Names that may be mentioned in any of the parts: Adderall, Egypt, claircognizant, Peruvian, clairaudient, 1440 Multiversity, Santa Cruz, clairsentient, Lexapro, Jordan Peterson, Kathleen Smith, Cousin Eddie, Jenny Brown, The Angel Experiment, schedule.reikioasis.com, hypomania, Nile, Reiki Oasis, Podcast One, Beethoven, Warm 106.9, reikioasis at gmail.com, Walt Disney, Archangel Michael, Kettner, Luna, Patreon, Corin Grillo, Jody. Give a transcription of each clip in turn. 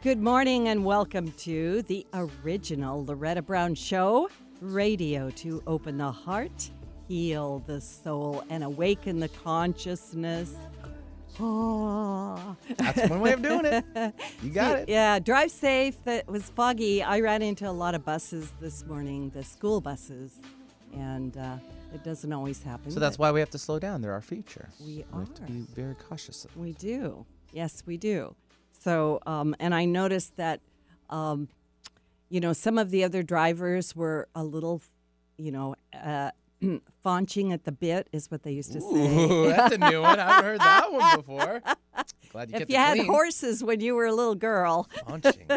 Good morning and welcome to the original Loretta Brown Show, radio to open the heart, heal the soul, and awaken the consciousness. Oh. That's one way of doing it. You got it. Yeah, drive safe. It was foggy. I ran into a lot of buses this morning, the school buses, and it doesn't always happen. So that's why we have to slow down. They're our future. We have to be very cautious. We do. Yes, we do. So, and I noticed that, you know, some of the other drivers were a little, you know, faunching at the bit is what they used to say. Ooh, that's a new one. I haven't heard that one before. Glad you kept it clean. If you had horses when you were a little girl. Faunching.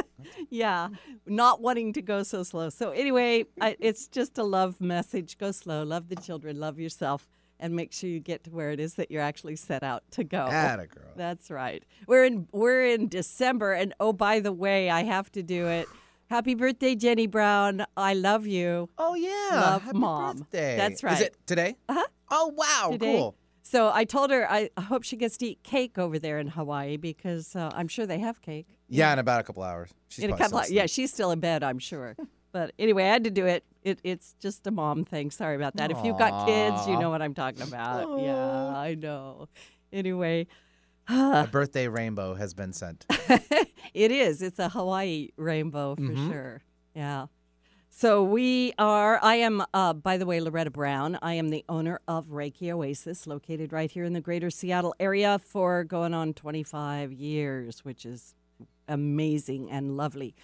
Yeah, not wanting to go so slow. So anyway, it's just a love message. Go slow. Love the children. Love yourself. And make sure you get to where it is that you're actually set out to go. Atta girl. That's right. We're in December, and oh, by the way, I have to do it. Happy birthday, Jenny Brown. I love you. Oh yeah, love happy mom. Birthday. That's right. Is it today? Uh-huh. Oh wow, today. Cool. So I told her I hope she gets to eat cake over there in Hawaii because I'm sure they have cake. Yeah, in about a couple hours. She's in a couple hours. Yeah, she's still in bed, I'm sure. But anyway, I had to do it. It's just a mom thing. Sorry about that. Aww. If you've got kids, you know what I'm talking about. Aww. Yeah, I know. Anyway. A birthday rainbow has been sent. It is. It's a Hawaii rainbow for sure. Yeah. So I am, by the way, Loretta Brown. I am the owner of Reiki Oasis, located right here in the greater Seattle area for going on 25 years, which is amazing and lovely.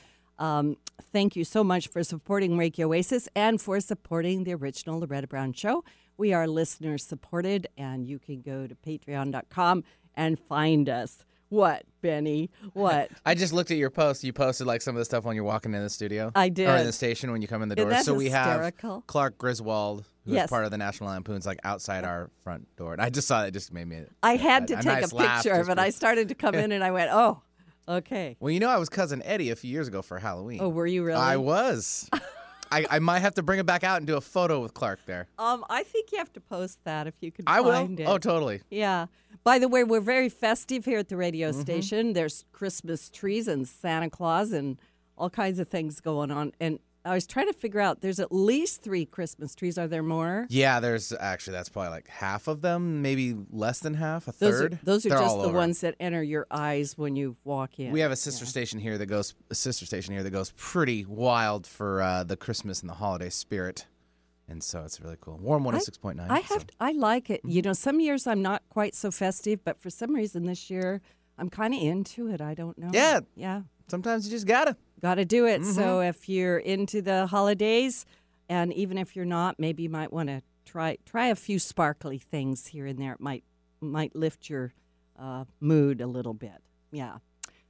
Thank you so much for supporting Reiki Oasis and for supporting the original Loretta Brown Show. We are listener supported, and you can go to patreon.com and find us. What, Benny? What? I just looked at your post. You posted like some of the stuff when you're walking in the studio. I did. Or in the station when you come in the door. That's hysterical. We have Clark Griswold, who's part of the National Lampoons, like outside our front door. And I just saw that. It just made me. I had to take a picture, but I started to come in and I went, oh. Okay. Well, you know, I was Cousin Eddie a few years ago for Halloween. Oh, were you really? I was. I might have to bring it back out and do a photo with Clark there. I think you have to post that if you can find it. I will. Oh, totally. Yeah. By the way, we're very festive here at the radio station. There's Christmas trees and Santa Claus and all kinds of things going on. And I was trying to figure out, there's at least 3 Christmas trees. Are there more? Yeah, there's actually, that's probably like half of them, maybe less than half, a third. Those are just the ones that enter your eyes when you walk in. We have a sister station here that goes pretty wild for the Christmas and the holiday spirit. And so it's really cool. Warm 106.9. I like it. You know, some years I'm not quite so festive, but for some reason this year I'm kind of into it. I don't know. Yeah. Yeah. Sometimes you just gotta do it. So if you're into the holidays, and even if you're not, maybe you might want to try a few sparkly things here and there. It might lift your mood a little bit. Yeah.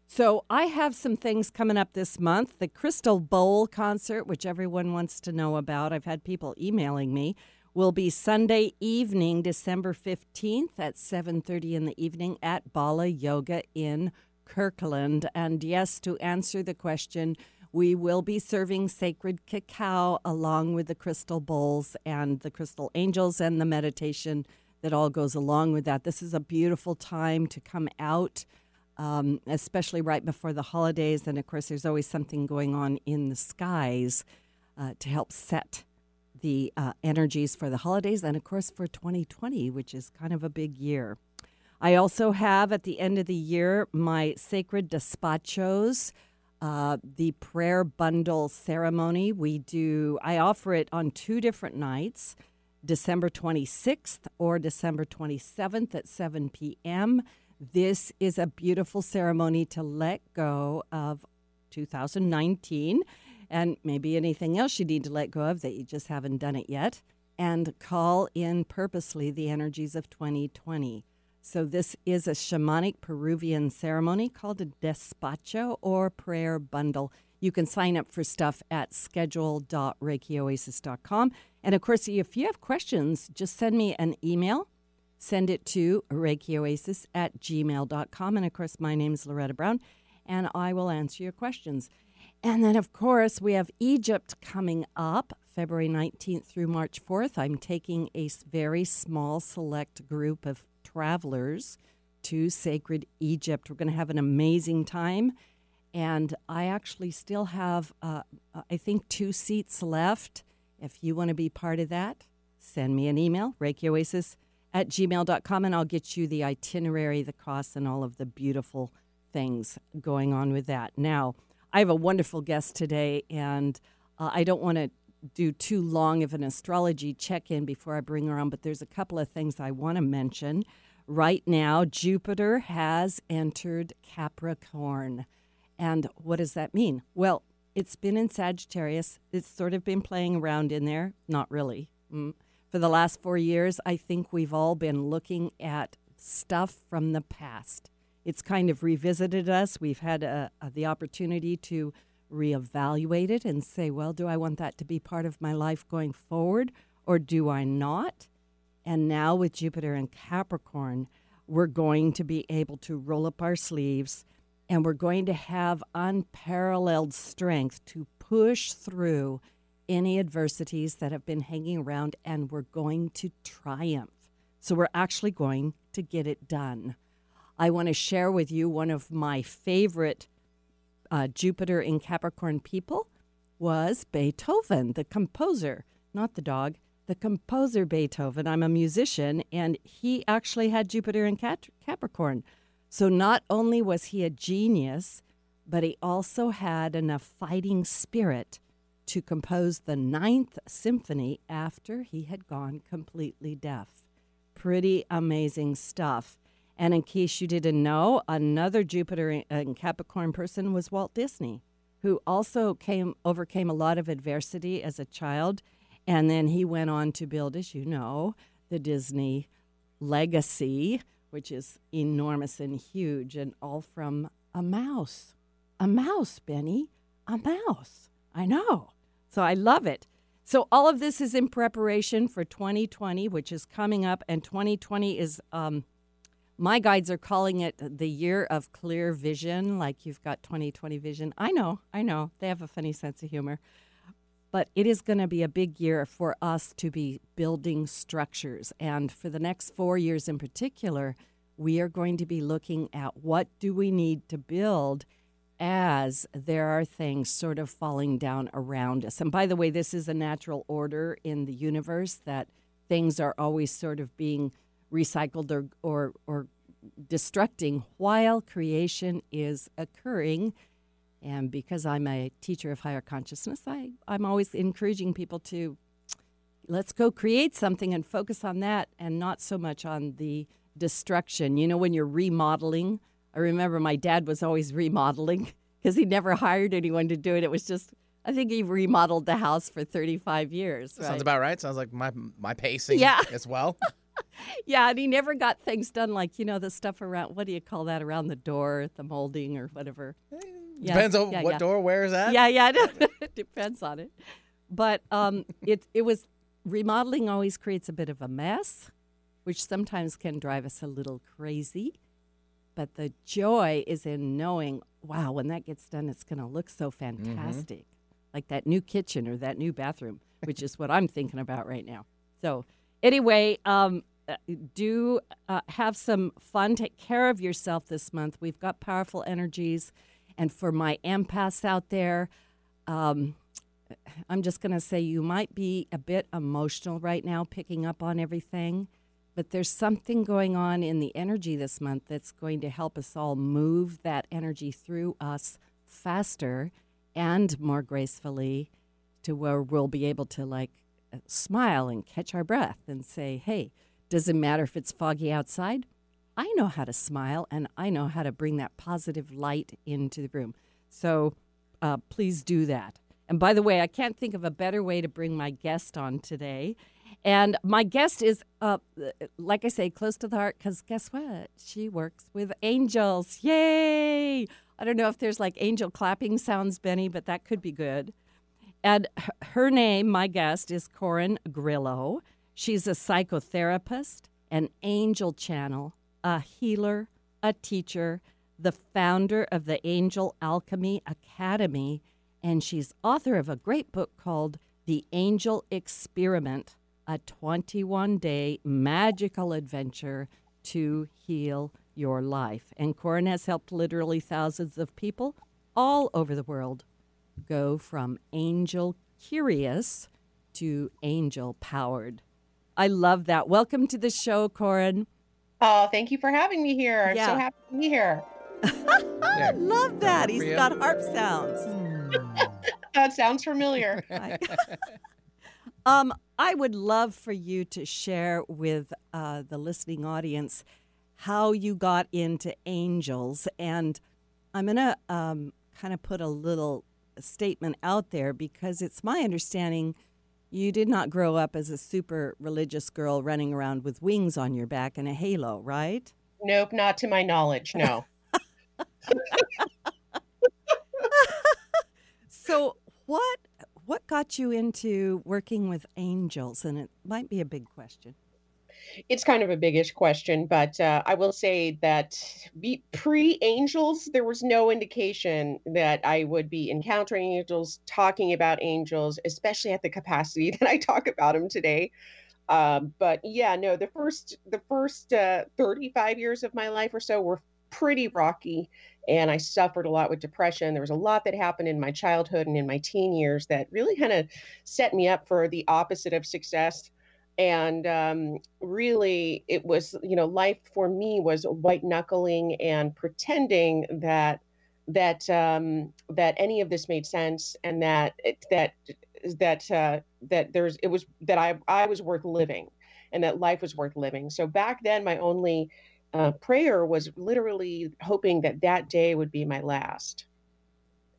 So I have some things coming up this month. The Crystal Bowl concert, which everyone wants to know about. I've had people emailing me. Will be Sunday evening, December 15th at 7:30 in the evening at Bala Yoga in Kirkland. And yes, to answer the question, we will be serving sacred cacao along with the crystal bowls and the crystal angels and the meditation that all goes along with that. This is a beautiful time to come out, especially right before the holidays. And of course, there's always something going on in the skies to help set the energies for the holidays and, of course, for 2020, which is kind of a big year. I also have, at the end of the year, my sacred despachos, the prayer bundle ceremony. I offer it on 2 different nights, December 26th or December 27th at 7 p.m. This is a beautiful ceremony to let go of 2019 and maybe anything else you need to let go of that you just haven't done it yet, and call in purposely the energies of 2020. So this is a shamanic Peruvian ceremony called a despacho or prayer bundle. You can sign up for stuff at schedule.reikioasis.com. And, of course, if you have questions, just send me an email. Send it to reikioasis at gmail.com. And, of course, my name is Loretta Brown, and I will answer your questions. And then, of course, we have Egypt coming up February 19th through March 4th. I'm taking a very small select group of travelers to sacred Egypt. We're going to have an amazing time, And I actually still have, I think, 2 seats left. If you want to be part of that, send me an email, reikioasis at gmail.com, and I'll get you the itinerary, the costs, and all of the beautiful things going on with that. Now, I have a wonderful guest today, and I don't want to do too long of an astrology check-in before I bring her on, but there's a couple of things I want to mention. Right now, Jupiter has entered Capricorn. And what does that mean? Well, it's been in Sagittarius. It's sort of been playing around in there. Not really. For the last 4 years, I think we've all been looking at stuff from the past. It's kind of revisited us. We've had the opportunity to reevaluate it and say, well, do I want that to be part of my life going forward, or do I not? And now with Jupiter in Capricorn, we're going to be able to roll up our sleeves, and we're going to have unparalleled strength to push through any adversities that have been hanging around, and we're going to triumph. So we're actually going to get it done. I want to share with you one of my favorite Jupiter in Capricorn people was Beethoven, the composer, not the dog, the composer Beethoven. I'm a musician, and he actually had Jupiter in Capricorn. So not only was he a genius, but he also had enough fighting spirit to compose the Ninth Symphony after he had gone completely deaf. Pretty amazing stuff. And in case you didn't know, another Jupiter in Capricorn person was Walt Disney, who also overcame a lot of adversity as a child. And then he went on to build, as you know, the Disney legacy, which is enormous and huge, and all from a mouse. A mouse, Benny. A mouse. I know. So I love it. So all of this is in preparation for 2020, which is coming up. And 2020 is, my guides are calling it the year of clear vision, like you've got 20/20 vision. I know. They have a funny sense of humor. But it is going to be a big year for us to be building structures. And for the next 4 years in particular, we are going to be looking at what do we need to build as there are things sort of falling down around us. And by the way, this is a natural order in the universe that things are always sort of being recycled or destructing while creation is occurring. And because I'm a teacher of higher consciousness, I'm always encouraging people to let's go create something and focus on that and not so much on the destruction. You know, when you're remodeling, I remember my dad was always remodeling because he never hired anyone to do it. It was just, I think he remodeled the house for 35 years. Right? Sounds about right. Sounds like my pacing as well. Yeah, and he never got things done like, you know, the stuff around, what do you call that, around the door, the molding or whatever. Yeah, depends on what door where is at. Yeah, it depends on it. But it was remodeling always creates a bit of a mess, which sometimes can drive us a little crazy. But the joy is in knowing, wow, when that gets done, it's going to look so fantastic. Mm-hmm. Like that new kitchen or that new bathroom, which is what I'm thinking about right now. So anyway, do have some fun. Take care of yourself this month. We've got powerful energies. And for my empaths out there, I'm just going to say you might be a bit emotional right now, picking up on everything. But there's something going on in the energy this month that's going to help us all move that energy through us faster and more gracefully to where we'll be able to, like, smile and catch our breath and say, hey, doesn't matter if it's foggy outside. I know how to smile, and I know how to bring that positive light into the room. So please do that. And by the way, I can't think of a better way to bring my guest on today. And my guest is, like I say, close to the heart, because guess what? She works with angels. Yay! I don't know if there's like angel clapping sounds, Benny, but that could be good. And her name, my guest, is Corin Grillo. She's a psychotherapist, an angel channel, a healer, a teacher, the founder of the Angel Alchemy Academy, and she's author of a great book called The Angel Experiment, a 21-day magical adventure to heal your life. And Corin has helped literally thousands of people all over the world go from angel curious to angel powered. I love that. Welcome to the show, Corin. Oh, thank you for having me here. I'm so happy to be here. I love that. He's got harp sounds. That sounds familiar. I would love for you to share with the listening audience how you got into angels. And I'm going to kind of put a little statement out there because it's my understanding you did not grow up as a super religious girl running around with wings on your back and a halo, right? Nope, not to my knowledge, no. So what got you into working with angels? And it might be a big question. It's kind of a biggish question, but I will say that pre-angels, there was no indication that I would be encountering angels, talking about angels, especially at the capacity that I talk about them today. But yeah, no, the first 35 years of my life or so were pretty rocky, and I suffered a lot with depression. There was a lot that happened in my childhood and in my teen years that really kind of set me up for the opposite of success. And really, it was, you know, life for me was white knuckling and pretending that any of this made sense, and that I was worth living, and that life was worth living. So back then, my only prayer was literally hoping that that day would be my last.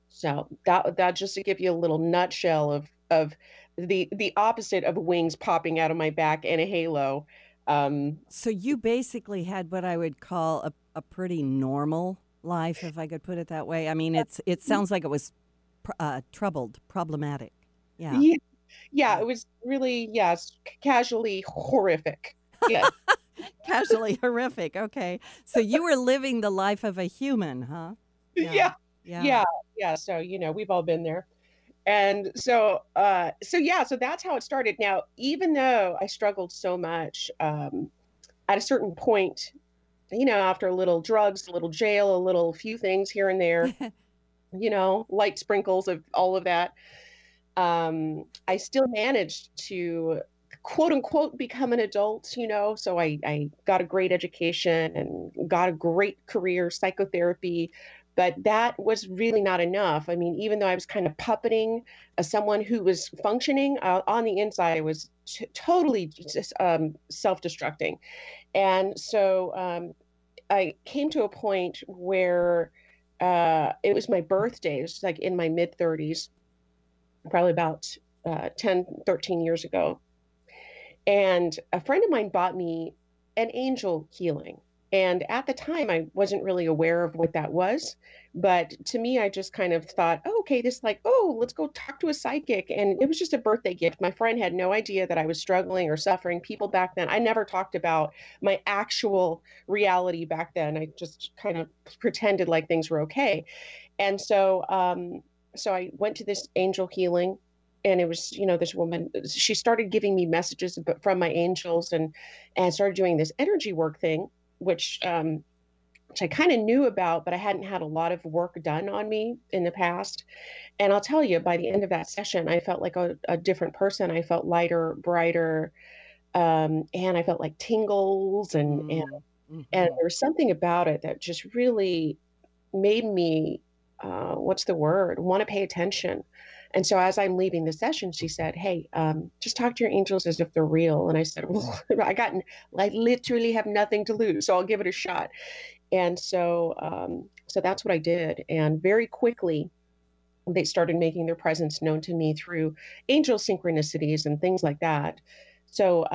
So that just to give you a little nutshell of the opposite of wings popping out of my back and a halo. So you basically had what I would call a pretty normal life, if I could put it that way. I mean, it sounds like it was troubled, problematic. Yeah, it was really, casually horrific. Yeah. Casually horrific. Okay. So you were living the life of a human, huh? Yeah. So, you know, we've all been there. And so that's how it started. Now, even though I struggled so much, at a certain point, you know, after a little drugs, a little jail, a little few things here and there, you know, light sprinkles of all of that, I still managed to, quote unquote, become an adult, you know. So I got a great education and got a great career, psychotherapy. But that was really not enough. I mean, even though I was kind of puppeting someone who was functioning on the inside, I was totally just, self-destructing. And so I came to a point where it was my birthday. It was like in my mid-30s, probably about 10, 13 years ago. And a friend of mine bought me an angel healing. And at the time, I wasn't really aware of what that was. But to me, I just kind of thought, oh, okay, this like, oh, let's go talk to a psychic. And it was just a birthday gift. My friend had no idea that I was struggling or suffering. People back then, I never talked about my actual reality back then. I just kind of pretended like things were okay. And so, so I went to this angel healing. And it was, you know, this woman, she started giving me messages from my angels, and started doing this energy work thing, which I kind of knew about, but I hadn't had a lot of work done on me in the past. And I'll tell you, by the end of that session, I felt like a different person. I felt lighter, brighter, and I felt like tingles, and there was something about it that just really made me, want to pay attention. And so as I'm leaving the session, she said, hey, just talk to your angels as if they're real. And I said, well, I literally have nothing to lose, so I'll give it a shot. And so, so that's what I did. And very quickly, they started making their presence known to me through angel synchronicities and things like that. So,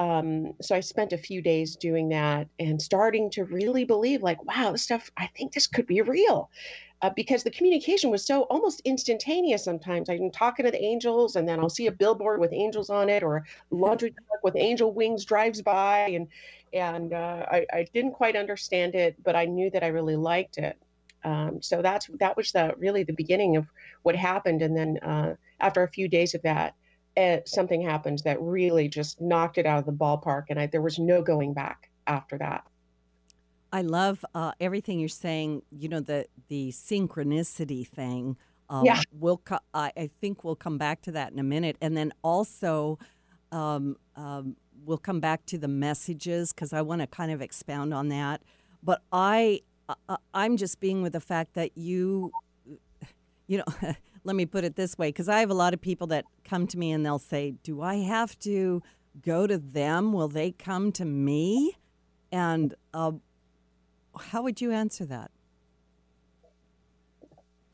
so I spent a few days doing that and starting to really believe, like, wow, this stuff, I think this could be real. Because the communication was so almost instantaneous sometimes. I'm talking to the angels, and then I'll see a billboard with angels on it, or a laundry truck with angel wings drives by. And I didn't quite understand it, but I knew that I really liked it. So that was really the beginning of what happened. And then after a few days of that, something happened that really just knocked it out of the ballpark. And there was no going back after that. I love everything you're saying. You know, the synchronicity thing. I think we'll come back to that in a minute. And then also we'll come back to the messages because I want to kind of expound on that. But I'm just being with the fact that you know, let me put it this way, because I have a lot of people that come to me and they'll say, do I have to go to them? Will they come to me? And how would you answer that?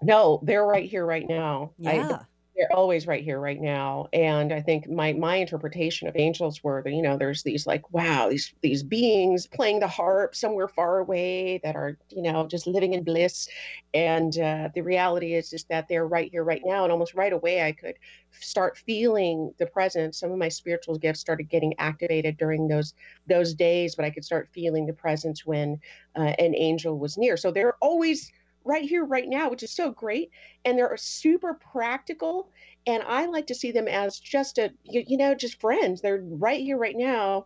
No, they're right here, right now. Yeah. They're always right here, right now. And I think my interpretation of angels were that, you know, there's these like, wow, these beings playing the harp somewhere far away that are, you know, just living in bliss. And the reality is just that they're right here, right now. And almost right away, I could start feeling the presence. Some of my spiritual gifts started getting activated during those days, but I could start feeling the presence when an angel was near. So they're always right here, right now, which is so great. And they're super practical. And I like to see them as just just friends. They're right here, right now.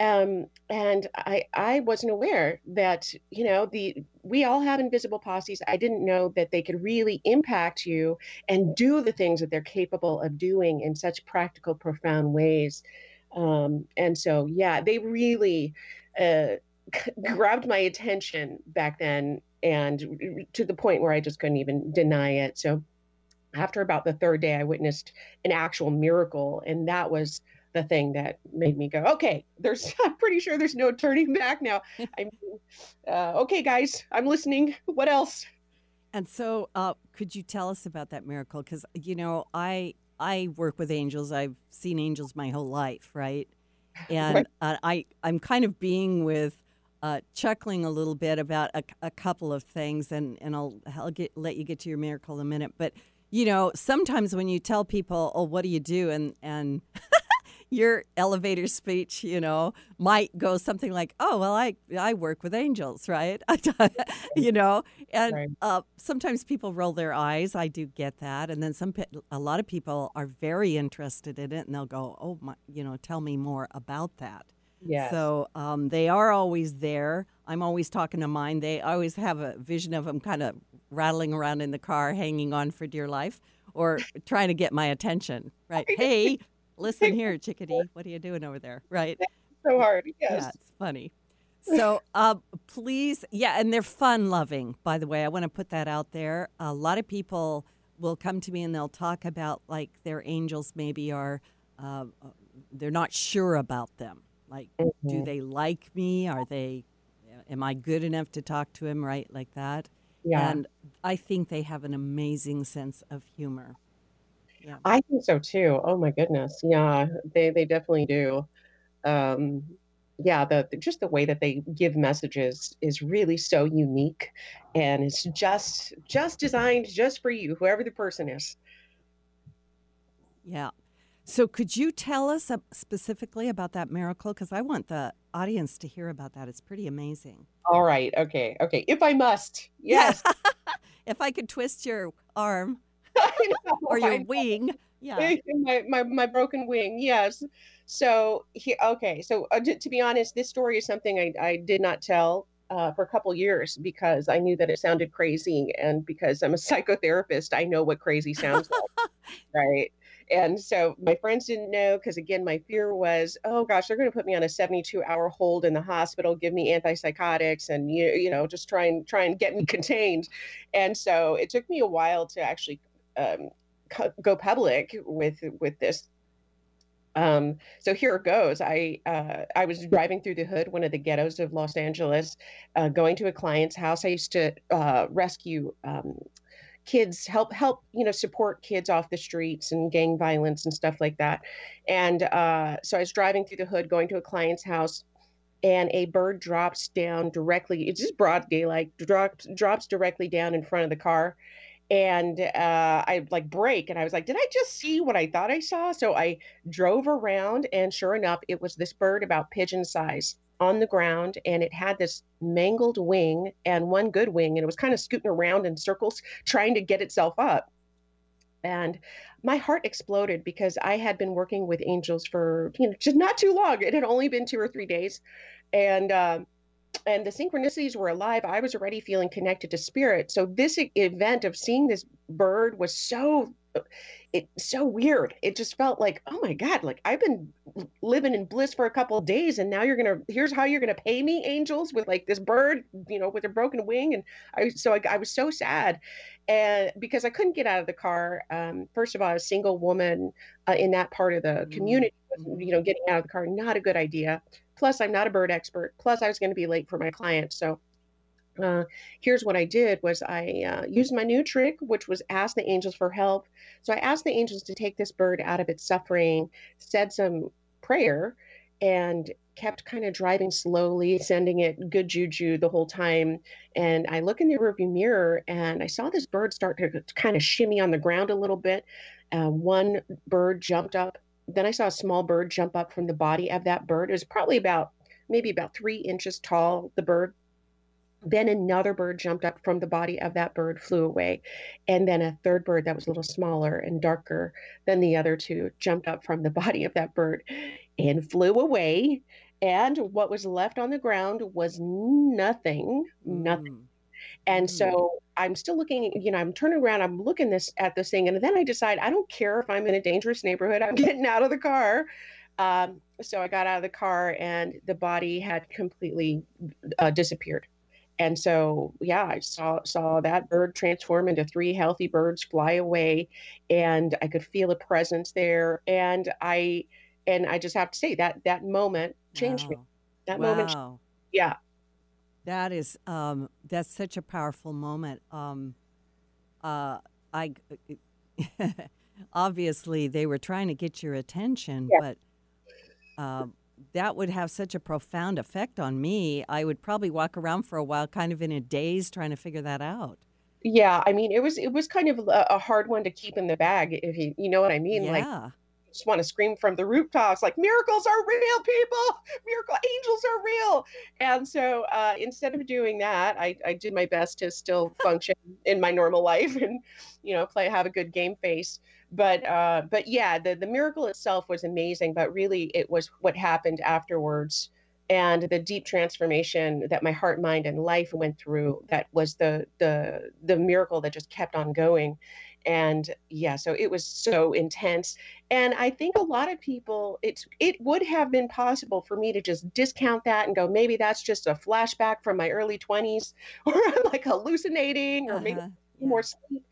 And I wasn't aware that, you know, we all have invisible posses. I didn't know that they could really impact you and do the things that they're capable of doing in such practical, profound ways. And so, yeah, they really grabbed my attention back then, and to the point where I just couldn't even deny it. So after about the third day, I witnessed an actual miracle. And that was the thing that made me go, okay, I'm pretty sure there's no turning back now. Okay, guys, I'm listening. What else? And so could you tell us about that miracle? Because, you know, I work with angels. I've seen angels my whole life, right? And right. I'm kind of being with chuckling a little bit about a couple of things, and I'll let you get to your miracle in a minute. But, you know, sometimes when you tell people, oh, what do you do? And your elevator speech, you know, might go something like, oh, well, I work with angels, right? You know, and right. Sometimes people roll their eyes. I do get that. And then a lot of people are very interested in it, and they'll go, oh, my, you know, tell me more about that. Yeah. So they are always there. I'm always talking to mine. They always have a vision of them kind of rattling around in the car, hanging on for dear life, or trying to get my attention. Right. Hey, listen here, chickadee. What are you doing over there? Right. That's so hard. Yes. Yeah, it's funny. So please. Yeah. And they're fun loving, by the way. I want to put that out there. A lot of people will come to me and they'll talk about like their angels maybe are they're not sure about them. Like, do they like me? Am I good enough to talk to him? Right. Like that. Yeah. And I think they have an amazing sense of humor. Yeah. I think so too. Oh my goodness. Yeah. They definitely do. Yeah. Just the way that they give messages is really so unique, and it's just designed just for you, whoever the person is. Yeah. So could you tell us specifically about that miracle? Because I want the audience to hear about that. It's pretty amazing. All right. Okay. Okay. If I must. Yes. If I could twist your arm or your wing. Yeah. My broken wing. Yes. So, okay. So to be honest, this story is something I did not tell for a couple years because I knew that it sounded crazy. And because I'm a psychotherapist, I know what crazy sounds like. Right. And so my friends didn't know because, again, my fear was, oh, gosh, they're going to put me on a 72-hour hold in the hospital, give me antipsychotics and, you know, just try and get me contained. And so it took me a while to actually go public with this. So here it goes. I was driving through the hood, one of the ghettos of Los Angeles, going to a client's house. I used to rescue kids, help, you know, support kids off the streets and gang violence and stuff like that. And so I was driving through the hood, going to a client's house, and a bird drops down directly. It's just broad daylight, drops directly down in front of the car. And I like brake, and I was like, did I just see what I thought I saw? So I drove around, and sure enough, it was this bird about pigeon size on the ground, and it had this mangled wing and one good wing, and it was kind of scooting around in circles trying to get itself up. And my heart exploded because I had been working with angels for, you know, just not too long. It had only been 2 or 3 days. And and the synchronicities were alive. I was already feeling connected to spirit. So this event of seeing this bird was so weird. It just felt like, oh my God, like I've been living in bliss for a couple of days, and now here's how you're going to pay me, angels, with like this bird, you know, with a broken wing. And I was so sad, and because I couldn't get out of the car. First of all, I was a single woman in that part of the community, you know, getting out of the car, not a good idea. Plus I'm not a bird expert. Plus I was going to be late for my client. So here's what I did was I used my new trick, which was ask the angels for help. So I asked the angels to take this bird out of its suffering, said some prayer, and kept kind of driving slowly, sending it good juju the whole time. And I look in the rearview mirror and I saw this bird start to kind of shimmy on the ground a little bit. One bird jumped up. Then I saw a small bird jump up from the body of that bird. It was probably about 3 inches tall, the bird. Then another bird jumped up from the body of that bird, flew away. And then a third bird that was a little smaller and darker than the other two jumped up from the body of that bird and flew away. And what was left on the ground was nothing. And so I'm still looking, you know, I'm turning around, I'm looking at this thing. And then I decide, I don't care if I'm in a dangerous neighborhood, I'm getting out of the car. So I got out of the car and the body had completely disappeared. And so, yeah, I saw that bird transform into 3 healthy birds, fly away, and I could feel a presence there. And I just have to say that moment changed me. That moment. Yeah. That is, that's such a powerful moment. Obviously they were trying to get your attention, but that would have such a profound effect on me. I would probably walk around for a while, kind of in a daze, trying to figure that out. Yeah. I mean, it was kind of a hard one to keep in the bag. If you know what I mean? Yeah. Like, just want to scream from the rooftops, like, miracles are real, people, angels are real. And so instead of doing that, I did my best to still function in my normal life and, you know, have a good game face. But yeah, the miracle itself was amazing, but really it was what happened afterwards and the deep transformation that my heart, mind, and life went through. That was the miracle that just kept on going. And yeah, so it was so intense. And I think a lot of people, it would have been possible for me to just discount that and go, maybe that's just a flashback from my early 20s, or I'm like hallucinating, or maybe more sleep.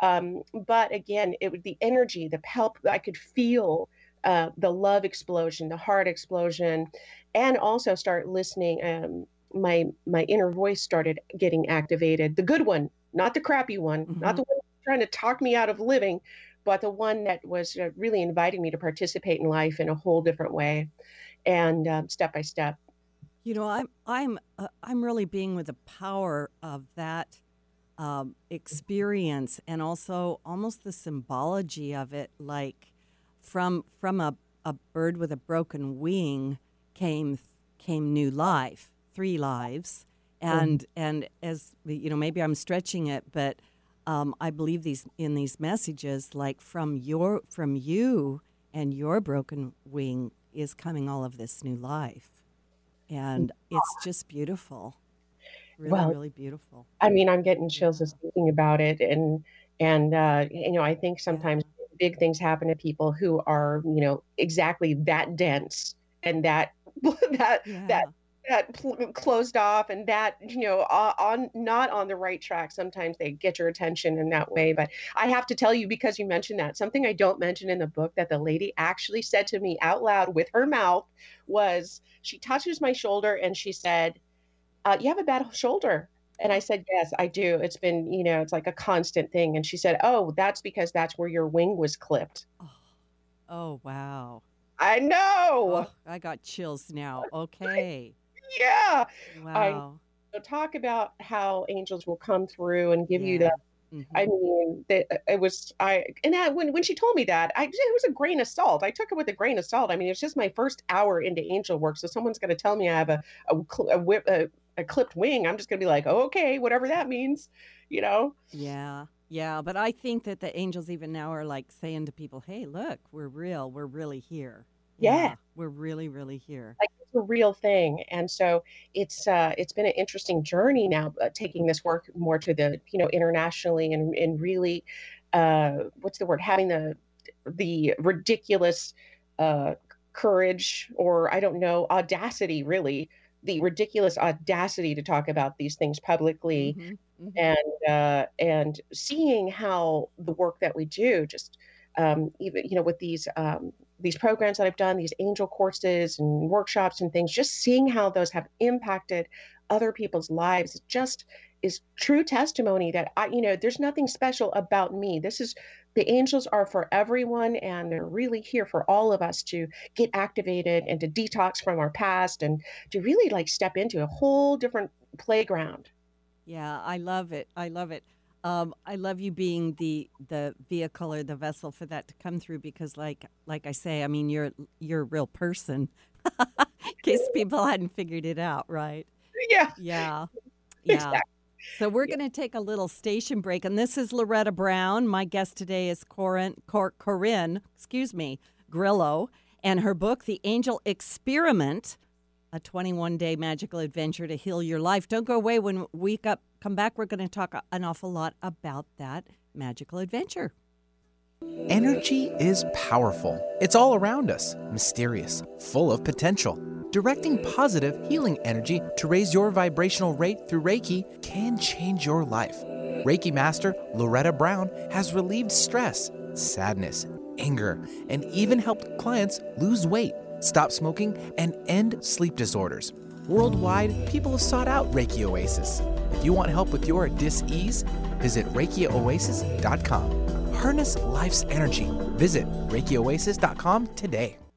But again, it was the energy, the help I could feel, the love explosion, the heart explosion, and also start listening. My inner voice started getting activated. The good one, not the crappy one, not the one trying to talk me out of living, but the one that was really inviting me to participate in life in a whole different way, and step by step. You know, I'm really being with the power of that experience, and also almost the symbology of it. Like from a bird with a broken wing came new life, 3 lives, and as you know, maybe I'm stretching it, but. I believe these messages, like from you and your broken wing is coming all of this new life, and it's just beautiful, really beautiful. I mean, I'm getting chills just thinking about it, and you know, I think sometimes big things happen to people who are, you know, exactly that dense and that closed off and that, you know, on not on the right track. Sometimes they get your attention in that way. But I have to tell you, because you mentioned that, something I don't mention in the book that the lady actually said to me out loud with her mouth was, she touches my shoulder and she said, you have a bad shoulder. And I said, yes, I do. It's been, you know, it's like a constant thing. And she said, oh, that's because that's where your wing was clipped. Oh wow. I know. Oh, I got chills now. Okay. Yeah. Wow. Talk about how angels will come through and give you that. I mean, when she told me that, it was a grain of salt. I took it with a grain of salt. I mean, it's just my first hour into angel work. So someone's going to tell me I have a clipped wing. I'm just going to be like, oh, okay, whatever that means, you know? Yeah. Yeah. But I think that the angels even now are like saying to people, hey, look, we're real. We're really here. Yeah. We're really, really here. Like, a real thing. And so it's been an interesting journey now, taking this work more to the, you know, internationally and really, what's the word, having the ridiculous courage, or I don't know, audacity, really, the ridiculous audacity to talk about these things publicly, mm-hmm. Mm-hmm. And seeing how the work that we do just, even, you know, with these programs that I've done, these angel courses and workshops and things, just seeing how those have impacted other people's lives just is true testimony that I, you know, there's nothing special about me. This is, the angels are for everyone, and they're really here for all of us to get activated and to detox from our past and to really like step into a whole different playground. Yeah, I love it. I love it. I love you being the vehicle or the vessel for that to come through, because like I say, I mean, you're a real person, in case people hadn't figured it out, right? Yeah. Yeah. Yeah. Exactly. So we're going to take a little station break, and this is Loretta Brown. My guest today is Corin Grillo, and her book, The Angel Experiment, a 21-day magical adventure to heal your life. Don't go away. When we come back, we're going to talk an awful lot about that magical adventure. Energy is powerful. It's all around us, mysterious, full of potential. Directing positive, healing energy to raise your vibrational rate through Reiki can change your life. Reiki Master Loretta Brown has relieved stress, sadness, anger, and even helped clients lose weight, stop smoking, and end sleep disorders. Worldwide, people have sought out Reiki Oasis. If you want help with your dis-ease, visit reikioasis.com. Harness life's energy. Visit reikioasis.com today.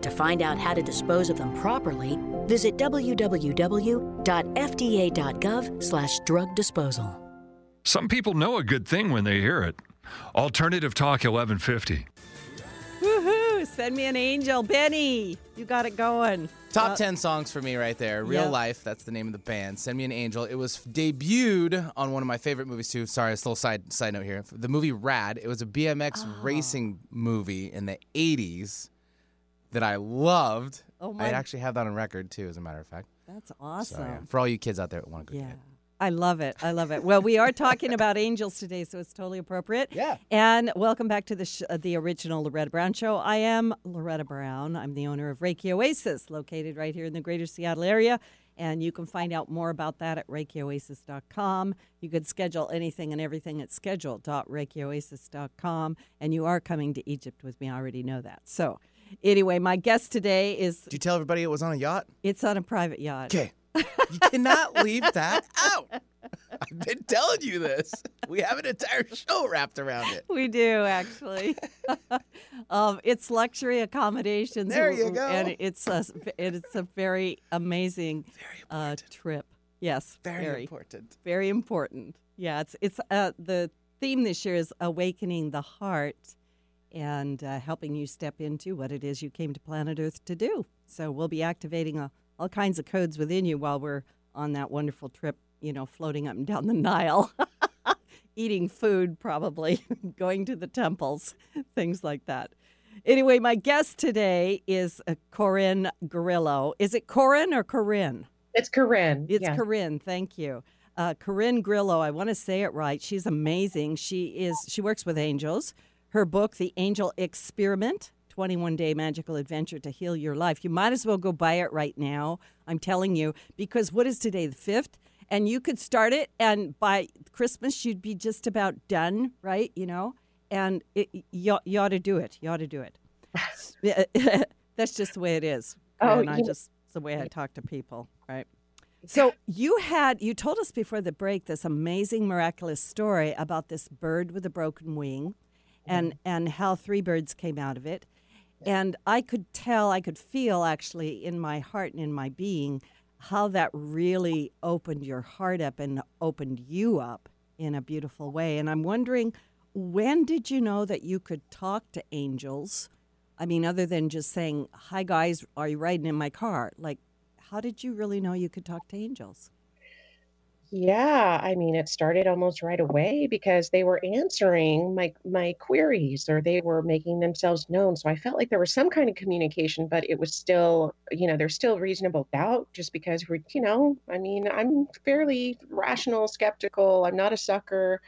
To find out how to dispose of them properly, visit www.fda.gov/drug disposal. Some people know a good thing when they hear it. Alternative Talk 1150. Woohoo! Send me an angel, Benny. You got it going. Top 10 songs for me right there. Real Life, that's the name of the band. Send Me an Angel. It was debuted on one of my favorite movies, too. Sorry, it's a little side note here. The movie Rad. It was a BMX racing movie in the 80s that I loved. Oh my. I actually have that on record, too, as a matter of fact. That's awesome. So, for all you kids out there that want to go get it. I love it. I love it. Well, we are talking about angels today, so it's totally appropriate. Yeah. And welcome back to the original Loretta Brown Show. I am Loretta Brown. I'm the owner of Reiki Oasis, located right here in the greater Seattle area. And you can find out more about that at reikioasis.com. You could schedule anything and everything at schedule.reikioasis.com. And you are coming to Egypt with me. I already know that. So anyway, my guest today is... Did you tell everybody it was on a yacht? It's on a private yacht. Okay. You cannot leave that out. I've been telling you this. We have an entire show wrapped around it. We do, actually. It's luxury accommodations. There you go. And it's a very amazing trip. Yes. Very important. Very important. Yeah, it's the theme this year is Awakening the Heart, and helping you step into what it is you came to planet Earth to do. So we'll be activating all kinds of codes within you while we're on that wonderful trip, you know, floating up and down the Nile eating food probably, going to the temples, things like that. Anyway, my guest today is Corin Grillo. Is it Corin or Corin? It's Corin. It's yeah. Corin. Thank you. Corin Grillo, I want to say it right. She's amazing. She works with angels. Her book, The Angel Experiment, 21-Day Magical Adventure to Heal Your Life. You might as well go buy it right now, I'm telling you, because what is today, the 5th? And you could start it, and by Christmas, you'd be just about done, right? You know? And you ought to do it. You ought to do it. That's just the way it is. Oh, and it's the way I talk to people, right? So you told us before the break this amazing, miraculous story about this bird with a broken wing and how three birds came out of it. And I could feel actually in my heart and in my being how that really opened your heart up and opened you up in a beautiful way. And I'm wondering, when did you know that you could talk to angels? I mean, other than just saying, "Hi guys, are you riding in my car?" Like, how did you really know you could talk to angels? Yeah, I mean, it started almost right away because they were answering my queries, or they were making themselves known. So I felt like there was some kind of communication, but it was still, you know, there's still reasonable doubt, just because we're, you know, I mean, I'm fairly rational, skeptical. I'm not a sucker.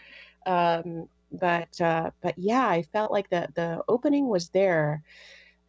But yeah, I felt like the opening was there.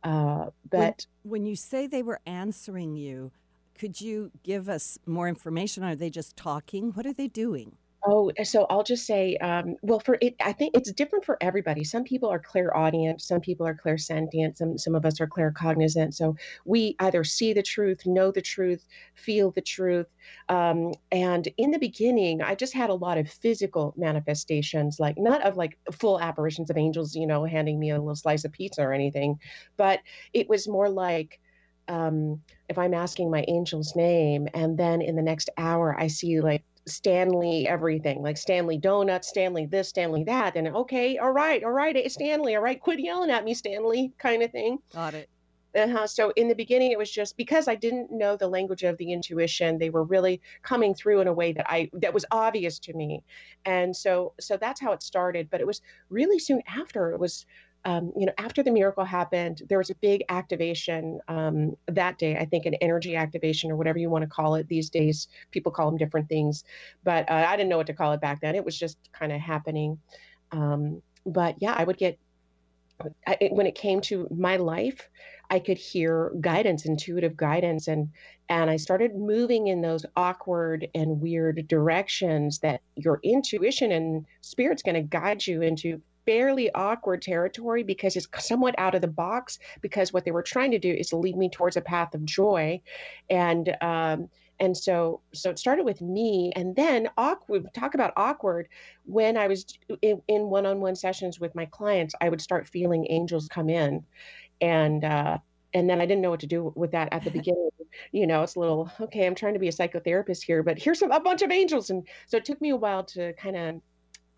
But when you say they were answering you, could you give us more information? Are they just talking? What are they doing? Oh, so I'll just say, I think it's different for everybody. Some people are clairaudient, some people are clairsentient, some of us are claircognizant. So we either see the truth, know the truth, feel the truth. And in the beginning, I just had a lot of physical manifestations, like not of like full apparitions of angels, you know, handing me a little slice of pizza or anything, but it was more like, if I'm asking my angel's name, and then in the next hour I see like Stanley everything, like Stanley donuts, Stanley this, Stanley that, and okay, all right, Stanley, all right, quit yelling at me, Stanley, kind of thing. Got it. So in the beginning, it was just because I didn't know the language of the intuition, they were really coming through in a way that was obvious to me, and so that's how it started. But it was really soon after. It was. You know, after the miracle happened, there was a big activation that day, I think an energy activation or whatever you want to call it these days. People call them different things, but I didn't know what to call it back then. It was just kind of happening. But yeah, I would get, when it came to my life, I could hear guidance, intuitive guidance. And I started moving in those awkward and weird directions that your intuition and spirit's going to guide you into fairly awkward territory, because it's somewhat out of the box, because what they were trying to do is lead me towards a path of joy. And so it started with me, and then awkward, talk about awkward. When I was in one-on-one sessions with my clients, I would start feeling angels come in, and then I didn't know what to do with that at the beginning. You know, it's a little, okay, I'm trying to be a psychotherapist here, but here's a bunch of angels. And so it took me a while to kind of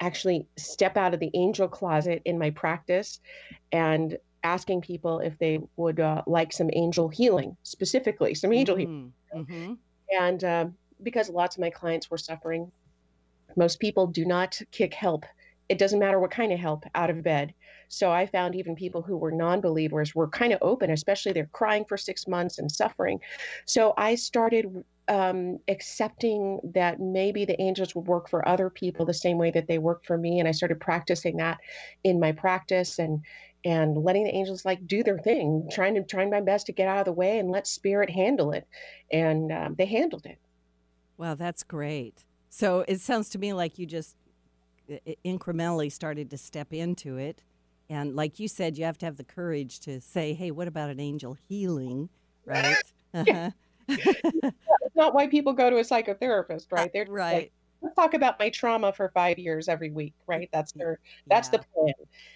actually step out of the angel closet in my practice and asking people if they would like some angel healing, specifically some angel healing. Mm-hmm. And because lots of my clients were suffering, most people do not kick help. It doesn't matter what kind of help, out of bed. So I found even people who were non-believers were kind of open, especially they're crying for 6 months and suffering. So I started accepting that maybe the angels would work for other people the same way that they work for me. And I started practicing that in my practice and letting the angels like do their thing, trying my best to get out of the way and let spirit handle it. And they handled it. Wow, that's great. So it sounds to me like you just incrementally started to step into it. And like you said, you have to have the courage to say, hey, what about an angel healing? Right. Uh-huh. It's not why people go to a psychotherapist, right? They're right. Like, let's talk about my trauma for 5 years every week, right? That's the plan.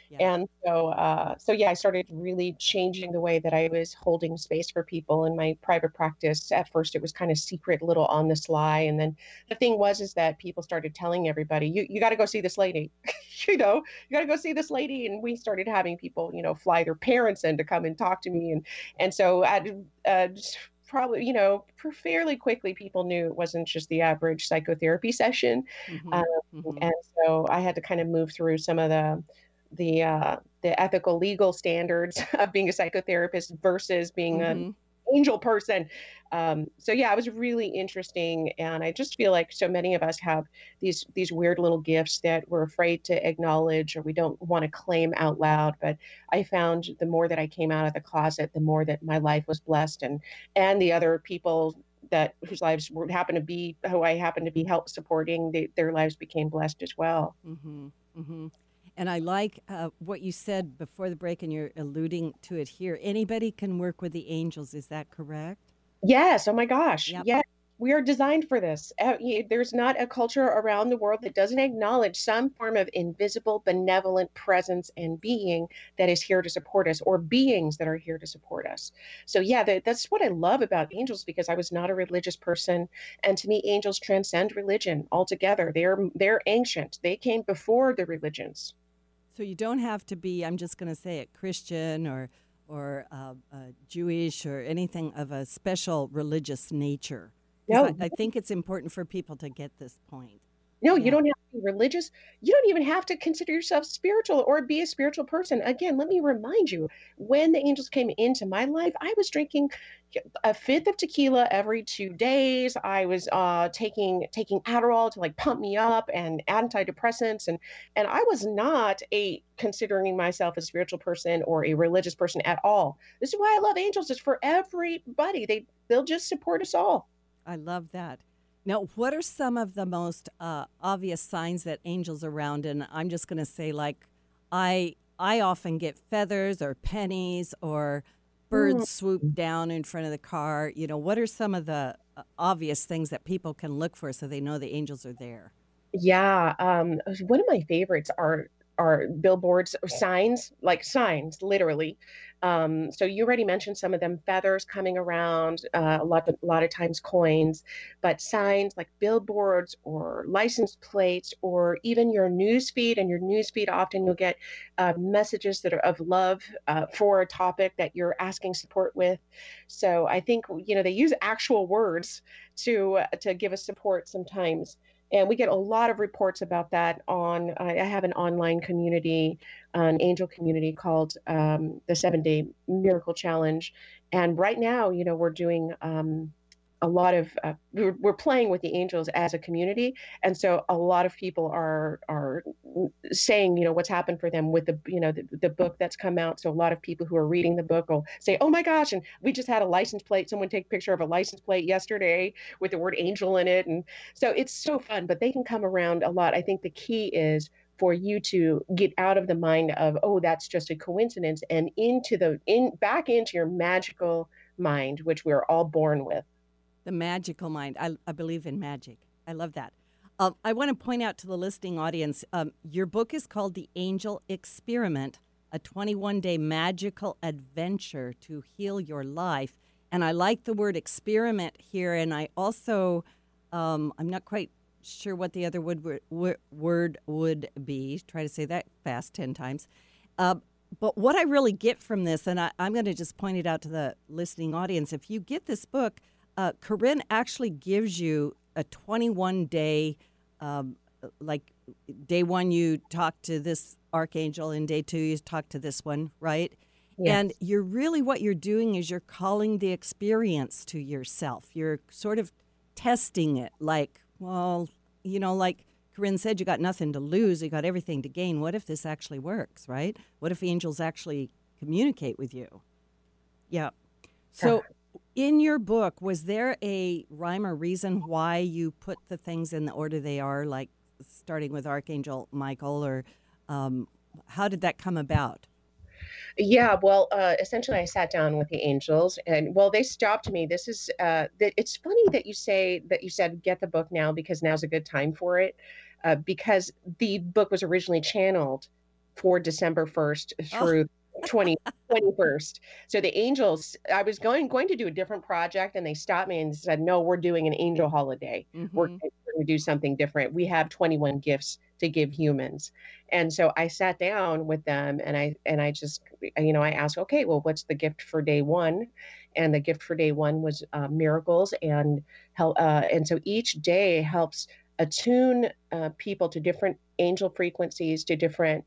Yeah. And so yeah, I started really changing the way that I was holding space for people in my private practice. At first, it was kind of secret, little on the sly, and then the thing was that people started telling everybody, "You got to go see this lady," you know, "you got to go see this lady," and we started having people, you know, fly their parents in to come and talk to me, and so I. probably, you know, fairly quickly people knew it wasn't just the average psychotherapy session. And so I had to kind of move through some of the ethical legal standards of being a psychotherapist versus being an angel person. So yeah, it was really interesting. And I just feel like so many of us have these weird little gifts that we're afraid to acknowledge, or we don't want to claim out loud. But I found the more that I came out of the closet, the more that my life was blessed, and the other people that whose lives would happen to be, who I happened to be help supporting, their lives became blessed as well. And I like what you said before the break, and you're alluding to it here. Anybody can work with the angels. Is that correct? Yes. Oh, my gosh. Yep. Yes. We are designed for this. There's not a culture around the world that doesn't acknowledge some form of invisible, benevolent presence and being that is here to support us, or beings that are here to support us. So yeah, that's what I love about angels, because I was not a religious person. And to me, angels transcend religion altogether. They're ancient. They came before the religions. So you don't have to be, I'm just going to say it, Christian or Jewish or anything of a special religious nature. No, I think it's important for people to get this point. No, you don't have to be religious. You don't even have to consider yourself spiritual or be a spiritual person. Again, let me remind you, when the angels came into my life, I was drinking a fifth of tequila every 2 days. I was taking Adderall to like pump me up, and antidepressants. And I was not considering myself a spiritual person or a religious person at all. This is why I love angels. It's for everybody. They'll just support us all. I love that. Now, what are some of the most obvious signs that angels are around? And I'm just going to say, like, I often get feathers or pennies or birds swoop down in front of the car. You know, what are some of the obvious things that people can look for so they know the angels are there? Yeah. One of my favorites are billboards, signs, literally. So you already mentioned some of them, feathers coming around, a lot of times coins, but signs like billboards or license plates, or even your newsfeed. And your newsfeed, often you'll get messages that are of love for a topic that you're asking support with. So I think, you know, they use actual words to give us support sometimes. And we get a lot of reports about that I have an online community, an angel community called the 7 Day Miracle Challenge. And right now, you know, we're doing a lot of, we're playing with the angels as a community. And so a lot of people are saying, you know, what's happened for them with the book that's come out. So a lot of people who are reading the book will say, oh my gosh, and we just had a license plate. Someone take a picture of a license plate yesterday with the word angel in it. And so it's so fun, but they can come around a lot. I think the key is for you to get out of the mind of, oh, that's just a coincidence, and back into your magical mind, which we're all born with. The magical mind. I believe in magic. I love that. I want to point out to the listening audience, your book is called The Angel Experiment, a 21-day magical adventure to heal your life. And I like the word experiment here. And I also, I'm not quite sure what the other word would be. Try to say that fast 10 times. But what I really get from this, and I'm going to just point it out to the listening audience, if you get this book, Corin actually gives you a 21-day, like day one, you talk to this archangel, and day two, you talk to this one, right? Yes. And you're really, what you're doing is you're calling the experience to yourself. You're sort of testing it, like, well, you know, like Corin said, you got nothing to lose, you got everything to gain. What if this actually works, right? What if angels actually communicate with you? Yeah. So... in your book, was there a rhyme or reason why you put the things in the order they are, like starting with Archangel Michael, or how did that come about? Yeah, well, essentially I sat down with the angels, and well, they stopped me. This is, it's funny that you said, get the book now, because now's a good time for it, because the book was originally channeled for December 1st through 21st. So the angels, I was going to do a different project, and they stopped me and said, no, we're doing an angel holiday. We're going to do something different. We have 21 gifts to give humans. And so I sat down with them, and I just, you know, I asked, okay, well, what's the gift for day one? And the gift for day one was miracles. And so each day helps attune people to different angel frequencies, to different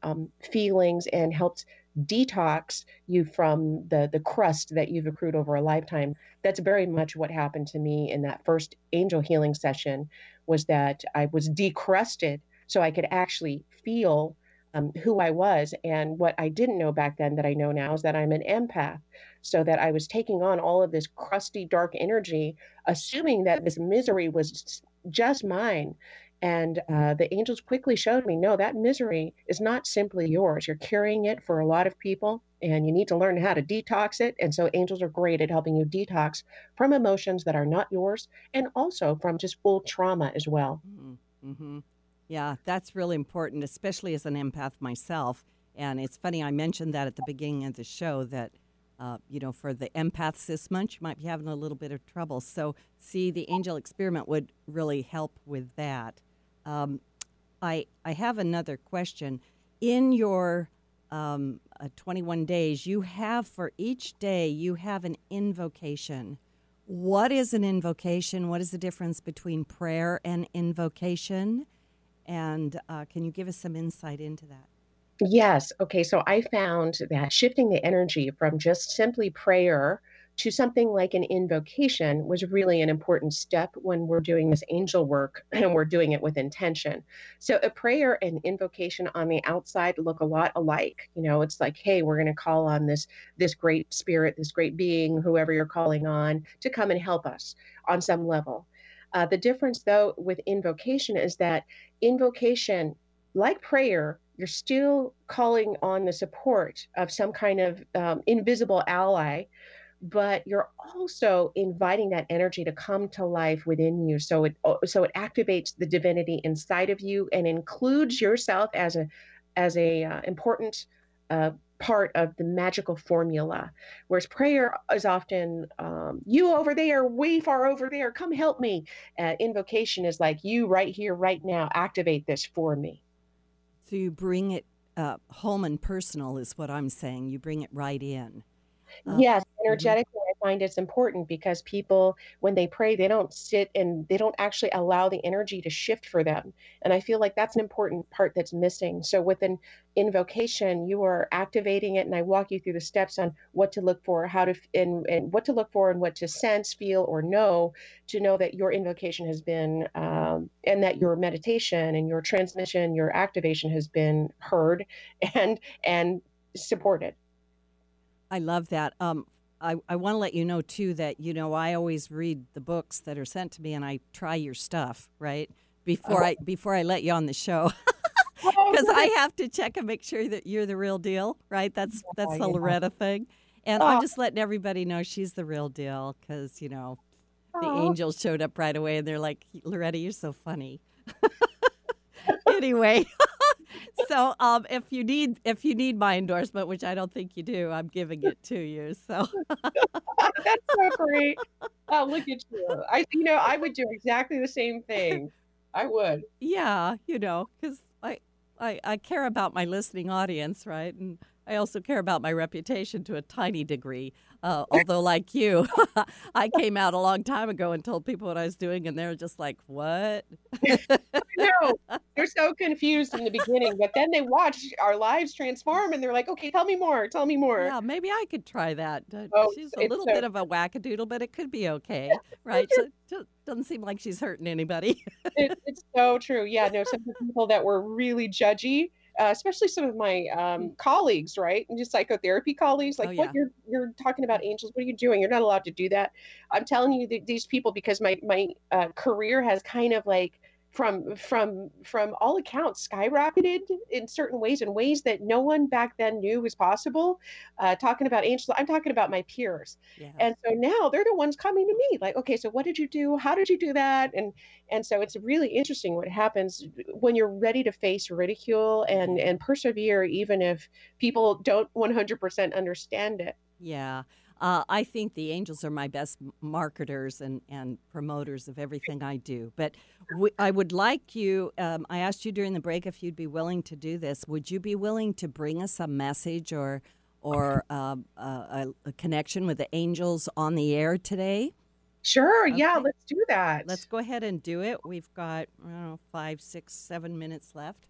feelings, and helps detox you from the crust that you've accrued over a lifetime. That's very much what happened to me in that first angel healing session, was that I was decrusted so I could actually feel who I was. And what I didn't know back then that I know now is that I'm an empath, so that I was taking on all of this crusty, dark energy, assuming that this misery was just mine. And the angels quickly showed me, no, that misery is not simply yours. You're carrying it for a lot of people, and you need to learn how to detox it. And so angels are great at helping you detox from emotions that are not yours, and also from just full trauma as well. Mm-hmm. Yeah, that's really important, especially as an empath myself. And it's funny, I mentioned that at the beginning of the show, that for the empaths this month, you might be having a little bit of trouble. So, see, the Angel Experiment would really help with that. I have another question. In your 21 days, you have, for each day, you have an invocation. What is an invocation? What is the difference between prayer and invocation? And can you give us some insight into that? Yes. Okay. So I found that shifting the energy from just simply prayer to something like an invocation was really an important step when we're doing this angel work, and we're doing it with intention. So a prayer and invocation on the outside look a lot alike. You know, it's like, hey, we're going to call on this great spirit, this great being, whoever you're calling on, to come and help us on some level. The difference, though, with invocation is that invocation, like prayer, you're still calling on the support of some kind of invisible ally, but you're also inviting that energy to come to life within you. So it activates the divinity inside of you and includes yourself as an important part of the magical formula. Whereas prayer is often, you over there, way far over there, come help me. Invocation is like, you right here, right now, activate this for me. So you bring it home and personal is what I'm saying. You bring it right in. Yes, energetically, I find it's important, because people, when they pray, they don't sit and they don't actually allow the energy to shift for them. And I feel like that's an important part that's missing. So with an invocation, you are activating it, and I walk you through the steps on what to look for, and what to sense, feel, or know, to know that your invocation has been, and that your meditation and your transmission, your activation has been heard and supported. I love that. I want to let you know, too, that, you know, I always read the books that are sent to me, and I try your stuff, right, before I let you on the show, because I have to check and make sure that you're the real deal, right? That's the Loretta thing. And I'm just letting everybody know she's the real deal, because, you know, the angels showed up right away, and they're like, Loretta, you're so funny. Anyway. So if you need my endorsement, which I don't think you do, I'm giving it to you. So that's so great. Oh, look at you! I would do exactly the same thing. I would. Yeah, because I care about my listening audience, right? And I also care about my reputation to a tiny degree. Although, like you, I came out a long time ago and told people what I was doing, and they're just like, "What?" No, they're so confused in the beginning, but then they watch our lives transform, and they're like, "Okay, tell me more. Tell me more." Yeah, maybe I could try that. She's a little bit of a wackadoodle, but it could be okay, right? So, doesn't seem like she's hurting anybody. It's so true. Yeah, no, some people that were really judgy. Especially some of my colleagues, right? And just psychotherapy colleagues, like, what you're talking about angels? What are you doing? You're not allowed to do that. I'm telling you these people, because my career has kind of like from all accounts skyrocketed in certain ways, in ways that no one back then knew was possible. Talking about angels, I'm talking about my peers. Yeah. And so now they're the ones coming to me like, okay, so what did you do? How did you do that? And so it's really interesting what happens when you're ready to face ridicule and persevere, even if people don't 100% understand it. Yeah. I think the angels are my best marketers and promoters of everything I do. But I would like you, I asked you during the break if you'd be willing to do this. Would you be willing to bring us a message or or a connection with the angels on the air today? Sure. Okay. Yeah, let's do that. Let's go ahead and do it. We've got, I don't know, 5, 6, 7 minutes left.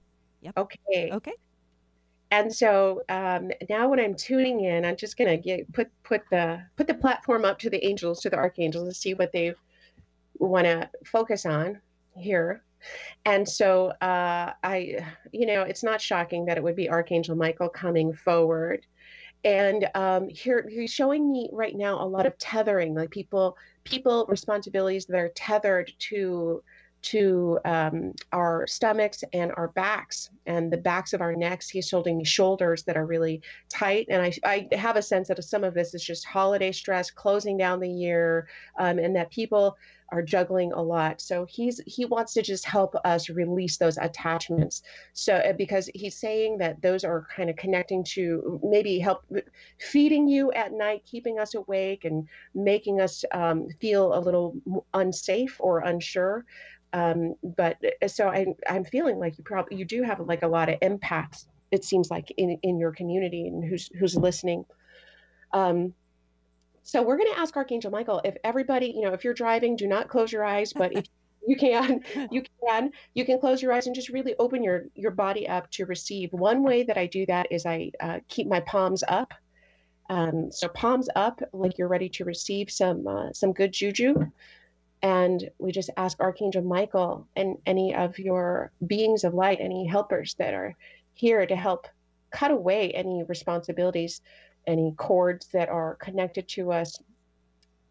Yep. Okay. Okay. And so now when I'm tuning in, I'm just going to put the platform up to the angels, to the archangels, and see what they want to focus on here. And so it's not shocking that it would be Archangel Michael coming forward. And here he's showing me right now a lot of tethering, like people responsibilities that are tethered to our stomachs and our backs and the backs of our necks. He's holding shoulders that are really tight. And I have a sense that some of this is just holiday stress, closing down the year, and that people are juggling a lot. So he wants to just help us release those attachments. So because he's saying that those are kind of connecting to maybe help feeding you at night, keeping us awake and making us feel a little unsafe or unsure. But so I'm feeling like you do have like a lot of empaths, it seems like, in your community and who's listening. So we're going to ask Archangel Michael, if everybody, if you're driving, do not close your eyes, but if you can close your eyes and just really open your body up to receive. One way that I do that is I keep my palms up. So palms up, like you're ready to receive some good juju. And we just ask Archangel Michael and any of your beings of light, any helpers that are here to help cut away any responsibilities, any cords that are connected to us,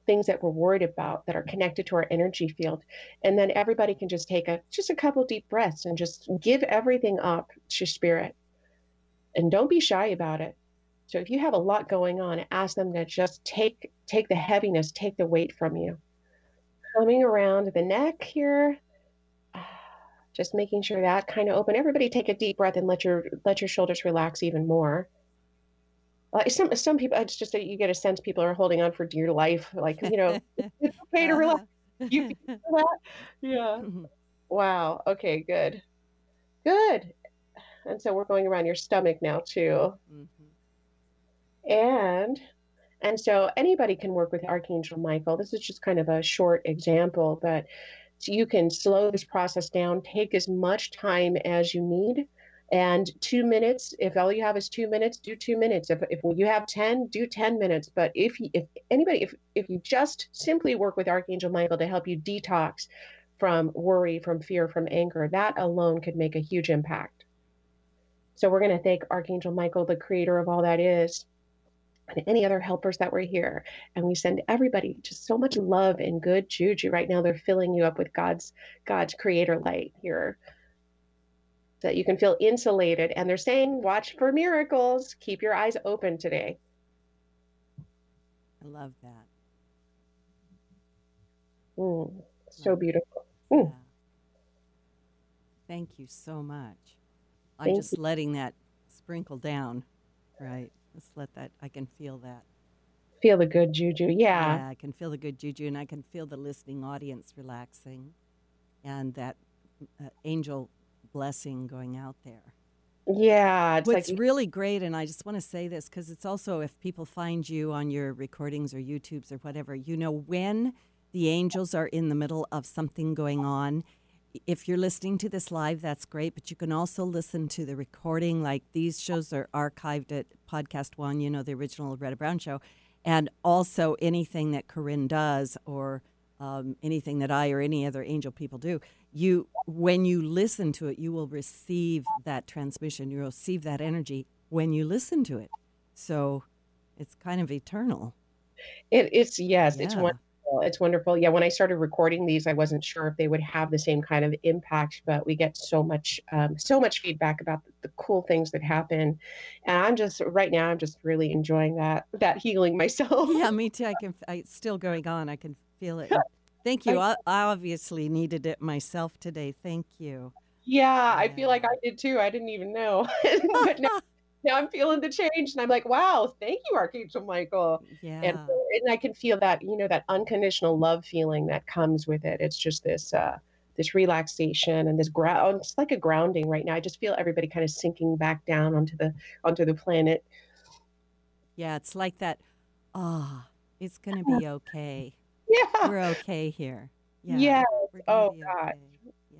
things that we're worried about that are connected to our energy field. And then everybody can just take a couple deep breaths and just give everything up to spirit. And don't be shy about it. So if you have a lot going on, ask them to just take the heaviness, take the weight from you. Coming around the neck here, just making sure that kind of open. Everybody take a deep breath and let your shoulders relax even more. Some people, it's just that you get a sense people are holding on for dear life. Like, it's okay to relax. You feel that? Yeah. Mm-hmm. Wow. Okay, good. Good. And so we're going around your stomach now too. Mm-hmm. And so anybody can work with Archangel Michael. This is just kind of a short example, but you can slow this process down. Take as much time as you need. And 2 minutes, if all you have is 2 minutes, do 2 minutes. If you have 10, do 10 minutes. But if you just simply work with Archangel Michael to help you detox from worry, from fear, from anger, that alone could make a huge impact. So we're going to thank Archangel Michael, the creator of all that is, and any other helpers that were here. And we send everybody just so much love and good juju. Right now, they're filling you up with God's creator light here, that you can feel insulated. And they're saying, watch for miracles. Keep your eyes open today. I love that. So beautiful. Mm. Yeah. Thank you so much. I'm just letting that sprinkle down. Right. Let's let that, I can feel that. Feel the good juju. Yeah. Yeah, I can feel the good juju, and I can feel the listening audience relaxing and that angel blessing going out there. Yeah. What's really great, and I just want to say this because it's also, if people find you on your recordings or YouTubes or whatever, when the angels are in the middle of something going on, if you're listening to this live, that's great, but you can also listen to the recording. Like, these shows are archived at Podcast One, the original Loretta Brown Show, and also anything that Corin does or anything that I or any other angel people do. When you listen to it, you will receive that transmission. You'll receive that energy when you listen to it. So it's kind of eternal. It's wonderful. It's wonderful. Yeah, when I started recording these, I wasn't sure if they would have the same kind of impact, but we get so much feedback about the cool things that happen. And I'm just really enjoying that healing myself. Yeah, me too. It's still going on. I can feel it. Thank you. I obviously needed it myself today. Thank you. Yeah, I feel like I did too. I didn't even know. But now I'm feeling the change, and I'm like, wow, thank you, Archangel Michael. Yeah. And I can feel that, that unconditional love feeling that comes with it. It's just this this relaxation and this ground. It's like a grounding right now. I just feel everybody kind of sinking back down onto the planet. Yeah, it's like that, it's going to be okay. Yeah. We're okay here. Yeah. Yes. Oh, God. Okay. Yeah.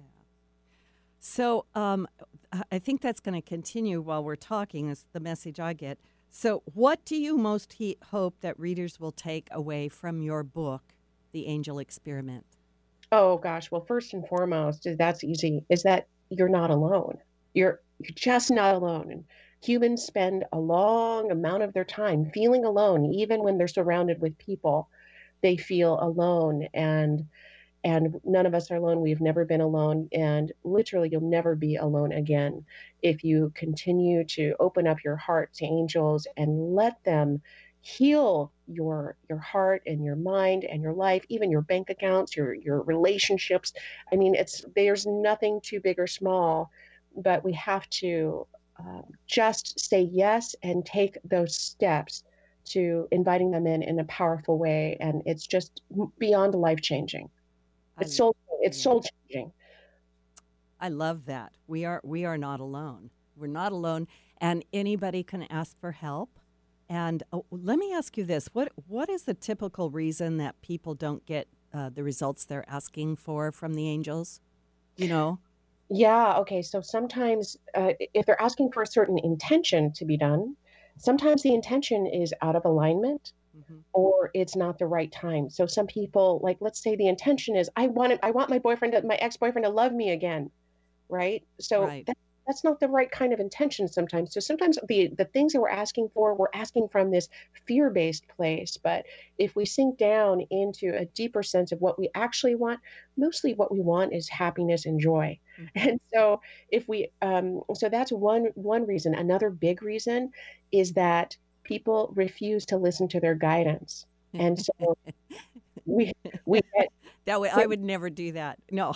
So I think that's going to continue while we're talking is the message I get. So what do you most hope that readers will take away from your book, The Angel Experiment? Oh, gosh. Well, first and foremost, that's easy, is that you're not alone. You're just not alone. And humans spend a long amount of their time feeling alone, even when they're surrounded with people. They feel alone, and none of us are alone. We've never been alone, and literally you'll never be alone again if you continue to open up your heart to angels and let them heal your heart and your mind and your life, even your bank accounts, your relationships. I mean, there's nothing too big or small, but we have to just say yes and take those steps to inviting them in a powerful way. And it's just beyond life-changing. It's soul-changing. I love that. We are not alone. We're not alone. And anybody can ask for help. And let me ask you this. What is the typical reason that people don't get the results they're asking for from the angels? You know? Yeah. Okay. So sometimes if they're asking for a certain intention to be done, sometimes the intention is out of alignment, mm-hmm. or it's not the right time. So some people, like, let's say the intention is, I want my ex-boyfriend to love me again. Right. So right. That's not the right kind of intention sometimes. So sometimes the things that we're asking for, we're asking from this fear-based place. But if we sink down into a deeper sense of what we actually want, mostly what we want is happiness and joy. Mm-hmm. And so if we, so that's one reason. Another big reason is that people refuse to listen to their guidance. And so we get, that way, so, I would never do that. No.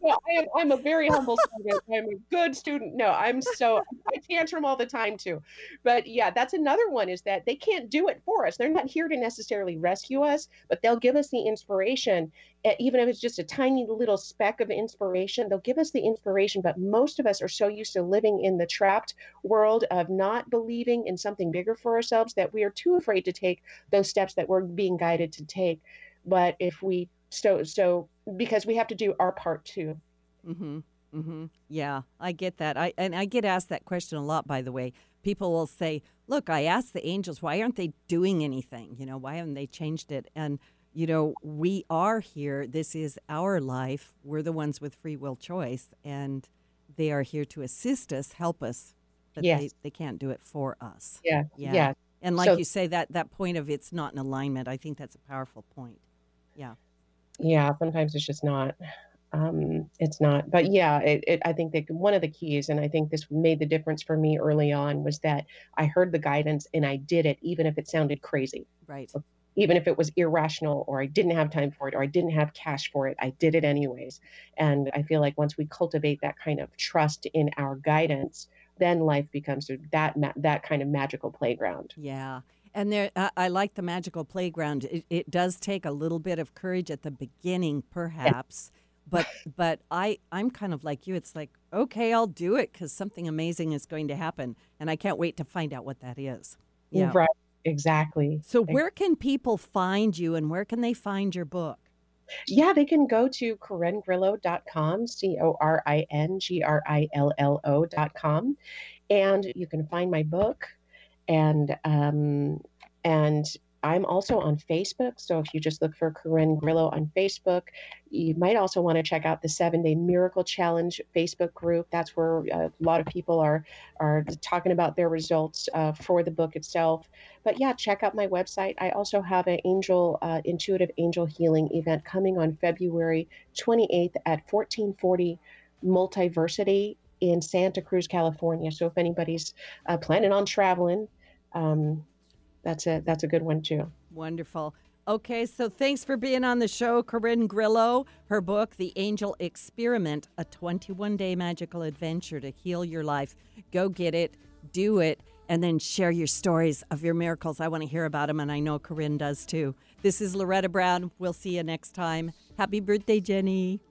Well, I'm a very humble student. I'm a good student. No, I tantrum all the time too. But yeah, that's another one, is that they can't do it for us. They're not here to necessarily rescue us, but they'll give us the inspiration. Even if it's just a tiny little speck of inspiration, they'll give us the inspiration. But most of us are so used to living in the trapped world of not believing in something bigger for ourselves that we are too afraid to take those steps that we're being guided to take. But if we, so because we have to do our part too. Mm-hmm. Mm-hmm. Yeah, I get that. I get asked that question a lot, by the way. People will say, look, I asked the angels, why aren't they doing anything? You know, why haven't they changed it? And, you know, we are here. This is our life. We're the ones with free will choice, and they are here to assist us, help us, but yes. they can't do it for us. Yeah. Yeah. Yeah. And like you say, that point of it's not in alignment, I think that's a powerful point. Yeah. Yeah, sometimes it's just not. It's not. But yeah, I think that one of the keys, and I think this made the difference for me early on, was that I heard the guidance and I did it, even if it sounded crazy. Right. Even if it was irrational, or I didn't have time for it, or I didn't have cash for it, I did it anyways. And I feel like once we cultivate that kind of trust in our guidance, then life becomes that kind of magical playground. Yeah. And there, I like the magical playground. It does take a little bit of courage at the beginning, perhaps, but I'm kind of like you. It's like, okay, I'll do it because something amazing is going to happen, and I can't wait to find out what that is. Yeah, right, exactly. So where can people find you, and where can they find your book? Yeah, they can go to CorinGrillo.com, CorinGrillo.com, and you can find my book. And I'm also on Facebook. So if you just look for Corin Grillo on Facebook, you might also want to check out the 7-Day Miracle Challenge Facebook group. That's where a lot of people are talking about their results for the book itself. But yeah, check out my website. I also have an intuitive angel healing event coming on February 28th at 1440 Multiversity in Santa Cruz, California. So if anybody's planning on traveling, that's a good one too. Wonderful. Okay, so thanks for being on the show, Corin Grillo. Her book, The Angel Experiment, a 21-day magical adventure to heal your life. Go get it, do it, and then share your stories of your miracles. I want to hear about them, and I know Corin does too. This is Loretta Brown. We'll see you next time. Happy birthday, Jenny.